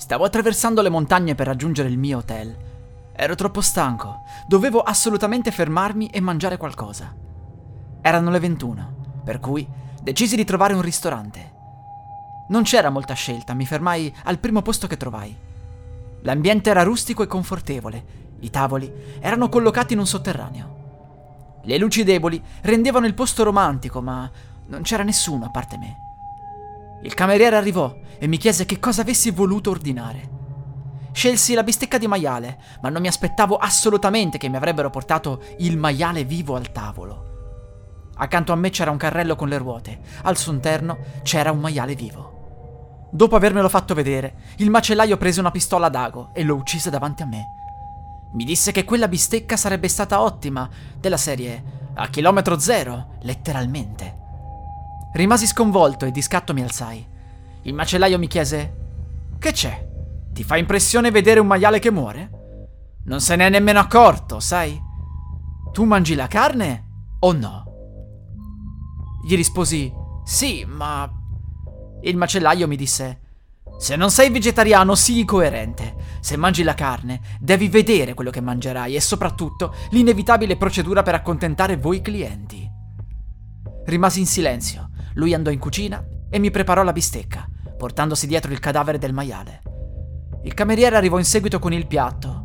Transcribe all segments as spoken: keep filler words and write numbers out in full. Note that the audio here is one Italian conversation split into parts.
Stavo attraversando le montagne per raggiungere il mio hotel. Ero troppo stanco, dovevo assolutamente fermarmi e mangiare qualcosa. Erano le ventuno, per cui decisi di trovare un ristorante. Non c'era molta scelta, mi fermai al primo posto che trovai. L'ambiente era rustico e confortevole, i tavoli erano collocati in un sotterraneo. Le luci deboli rendevano il posto romantico, ma non c'era nessuno a parte me. Il cameriere arrivò e mi chiese che cosa avessi voluto ordinare. Scelsi la bistecca di maiale, ma non mi aspettavo assolutamente che mi avrebbero portato il maiale vivo al tavolo. Accanto a me c'era un carrello con le ruote, al suo interno c'era un maiale vivo. Dopo avermelo fatto vedere, il macellaio prese una pistola ad ago e lo uccise davanti a me. Mi disse che quella bistecca sarebbe stata ottima, della serie a chilometro zero, letteralmente. Rimasi sconvolto e di scatto mi alzai. Il macellaio mi chiese: «Che c'è? Ti fa impressione vedere un maiale che muore? Non se ne è nemmeno accorto, sai? Tu mangi la carne o no?» Gli risposi: «Sì, ma...» Il macellaio mi disse: «Se non sei vegetariano, sii coerente. Se mangi la carne, devi vedere quello che mangerai e soprattutto l'inevitabile procedura per accontentare voi clienti». Rimasi in silenzio. Lui andò in cucina e mi preparò la bistecca, portandosi dietro il cadavere del maiale. Il cameriere arrivò in seguito con il piatto.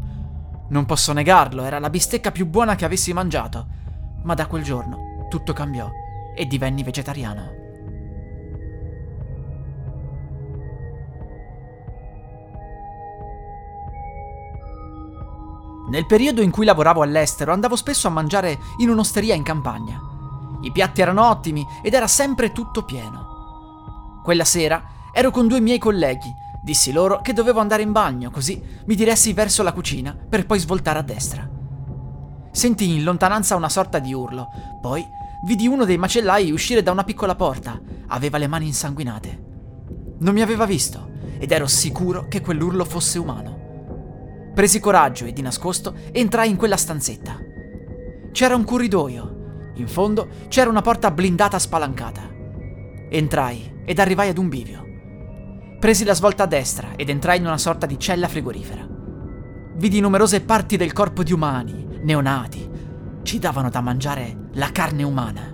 Non posso negarlo, era la bistecca più buona che avessi mangiato, ma da quel giorno tutto cambiò e divenni vegetariano. Nel periodo in cui lavoravo all'estero andavo spesso a mangiare in un'osteria in campagna. I piatti erano ottimi ed era sempre tutto pieno. Quella sera ero con due miei colleghi, dissi loro che dovevo andare in bagno, così mi diressi verso la cucina per poi svoltare a destra. Sentii in lontananza una sorta di urlo, poi vidi uno dei macellai uscire da una piccola porta, aveva le mani insanguinate. Non mi aveva visto ed ero sicuro che quell'urlo fosse umano. Presi coraggio e di nascosto entrai in quella stanzetta. C'era un corridoio. In fondo c'era una porta blindata spalancata. Entrai ed arrivai ad un bivio. Presi la svolta a destra ed entrai in una sorta di cella frigorifera. Vidi numerose parti del corpo di umani, neonati. Ci davano da mangiare la carne umana.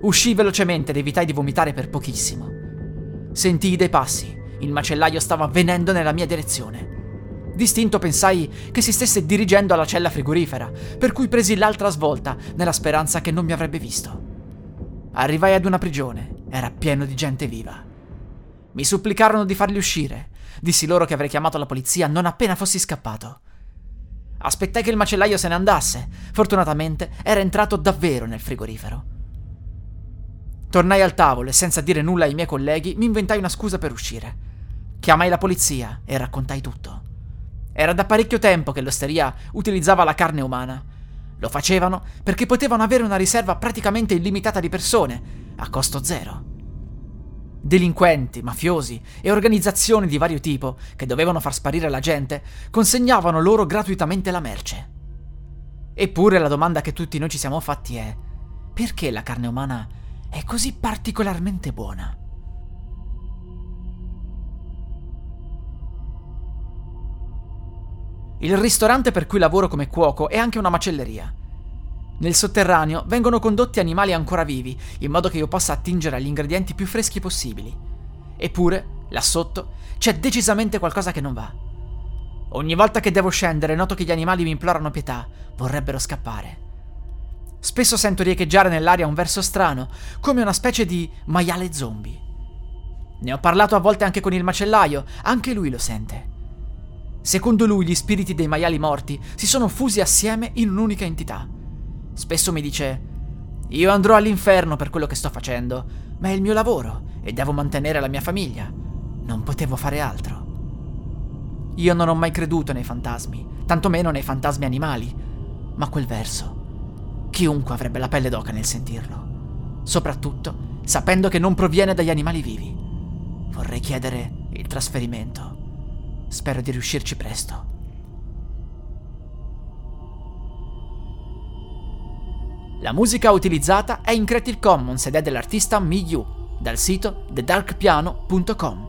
Uscii velocemente ed evitai di vomitare per pochissimo. Sentii dei passi. Il macellaio stava venendo nella mia direzione. Distinto pensai che si stesse dirigendo alla cella frigorifera, per cui presi l'altra svolta nella speranza che non mi avrebbe visto. Arrivai ad una prigione, era pieno di gente viva. Mi supplicarono di farli uscire, dissi loro che avrei chiamato la polizia non appena fossi scappato. Aspettai che il macellaio se ne andasse, fortunatamente era entrato davvero nel frigorifero. Tornai al tavolo e senza dire nulla ai miei colleghi mi inventai una scusa per uscire. Chiamai la polizia e raccontai tutto. Era da parecchio tempo che l'osteria utilizzava la carne umana. Lo facevano perché potevano avere una riserva praticamente illimitata di persone, a costo zero. Delinquenti, mafiosi e organizzazioni di vario tipo, che dovevano far sparire la gente, consegnavano loro gratuitamente la merce. Eppure la domanda che tutti noi ci siamo fatti è: perché la carne umana è così particolarmente buona? Il ristorante per cui lavoro come cuoco è anche una macelleria. Nel sotterraneo vengono condotti animali ancora vivi, in modo che io possa attingere agli ingredienti più freschi possibili. Eppure, là sotto, c'è decisamente qualcosa che non va. Ogni volta che devo scendere noto che gli animali mi implorano pietà, vorrebbero scappare. Spesso sento riecheggiare nell'aria un verso strano, come una specie di maiale zombie. Ne ho parlato a volte anche con il macellaio, anche lui lo sente. Secondo lui gli spiriti dei maiali morti si sono fusi assieme in un'unica entità. Spesso mi dice: «Io andrò all'inferno per quello che sto facendo, ma è il mio lavoro e devo mantenere la mia famiglia. Non potevo fare altro. Io non ho mai creduto nei fantasmi, tantomeno nei fantasmi animali, ma quel verso, chiunque avrebbe la pelle d'oca nel sentirlo, soprattutto sapendo che non proviene dagli animali vivi. Vorrei chiedere il trasferimento. Spero di riuscirci presto. La musica utilizzata è in Creative Commons ed è dell'artista Miyu, dal sito The Dark Piano punto com.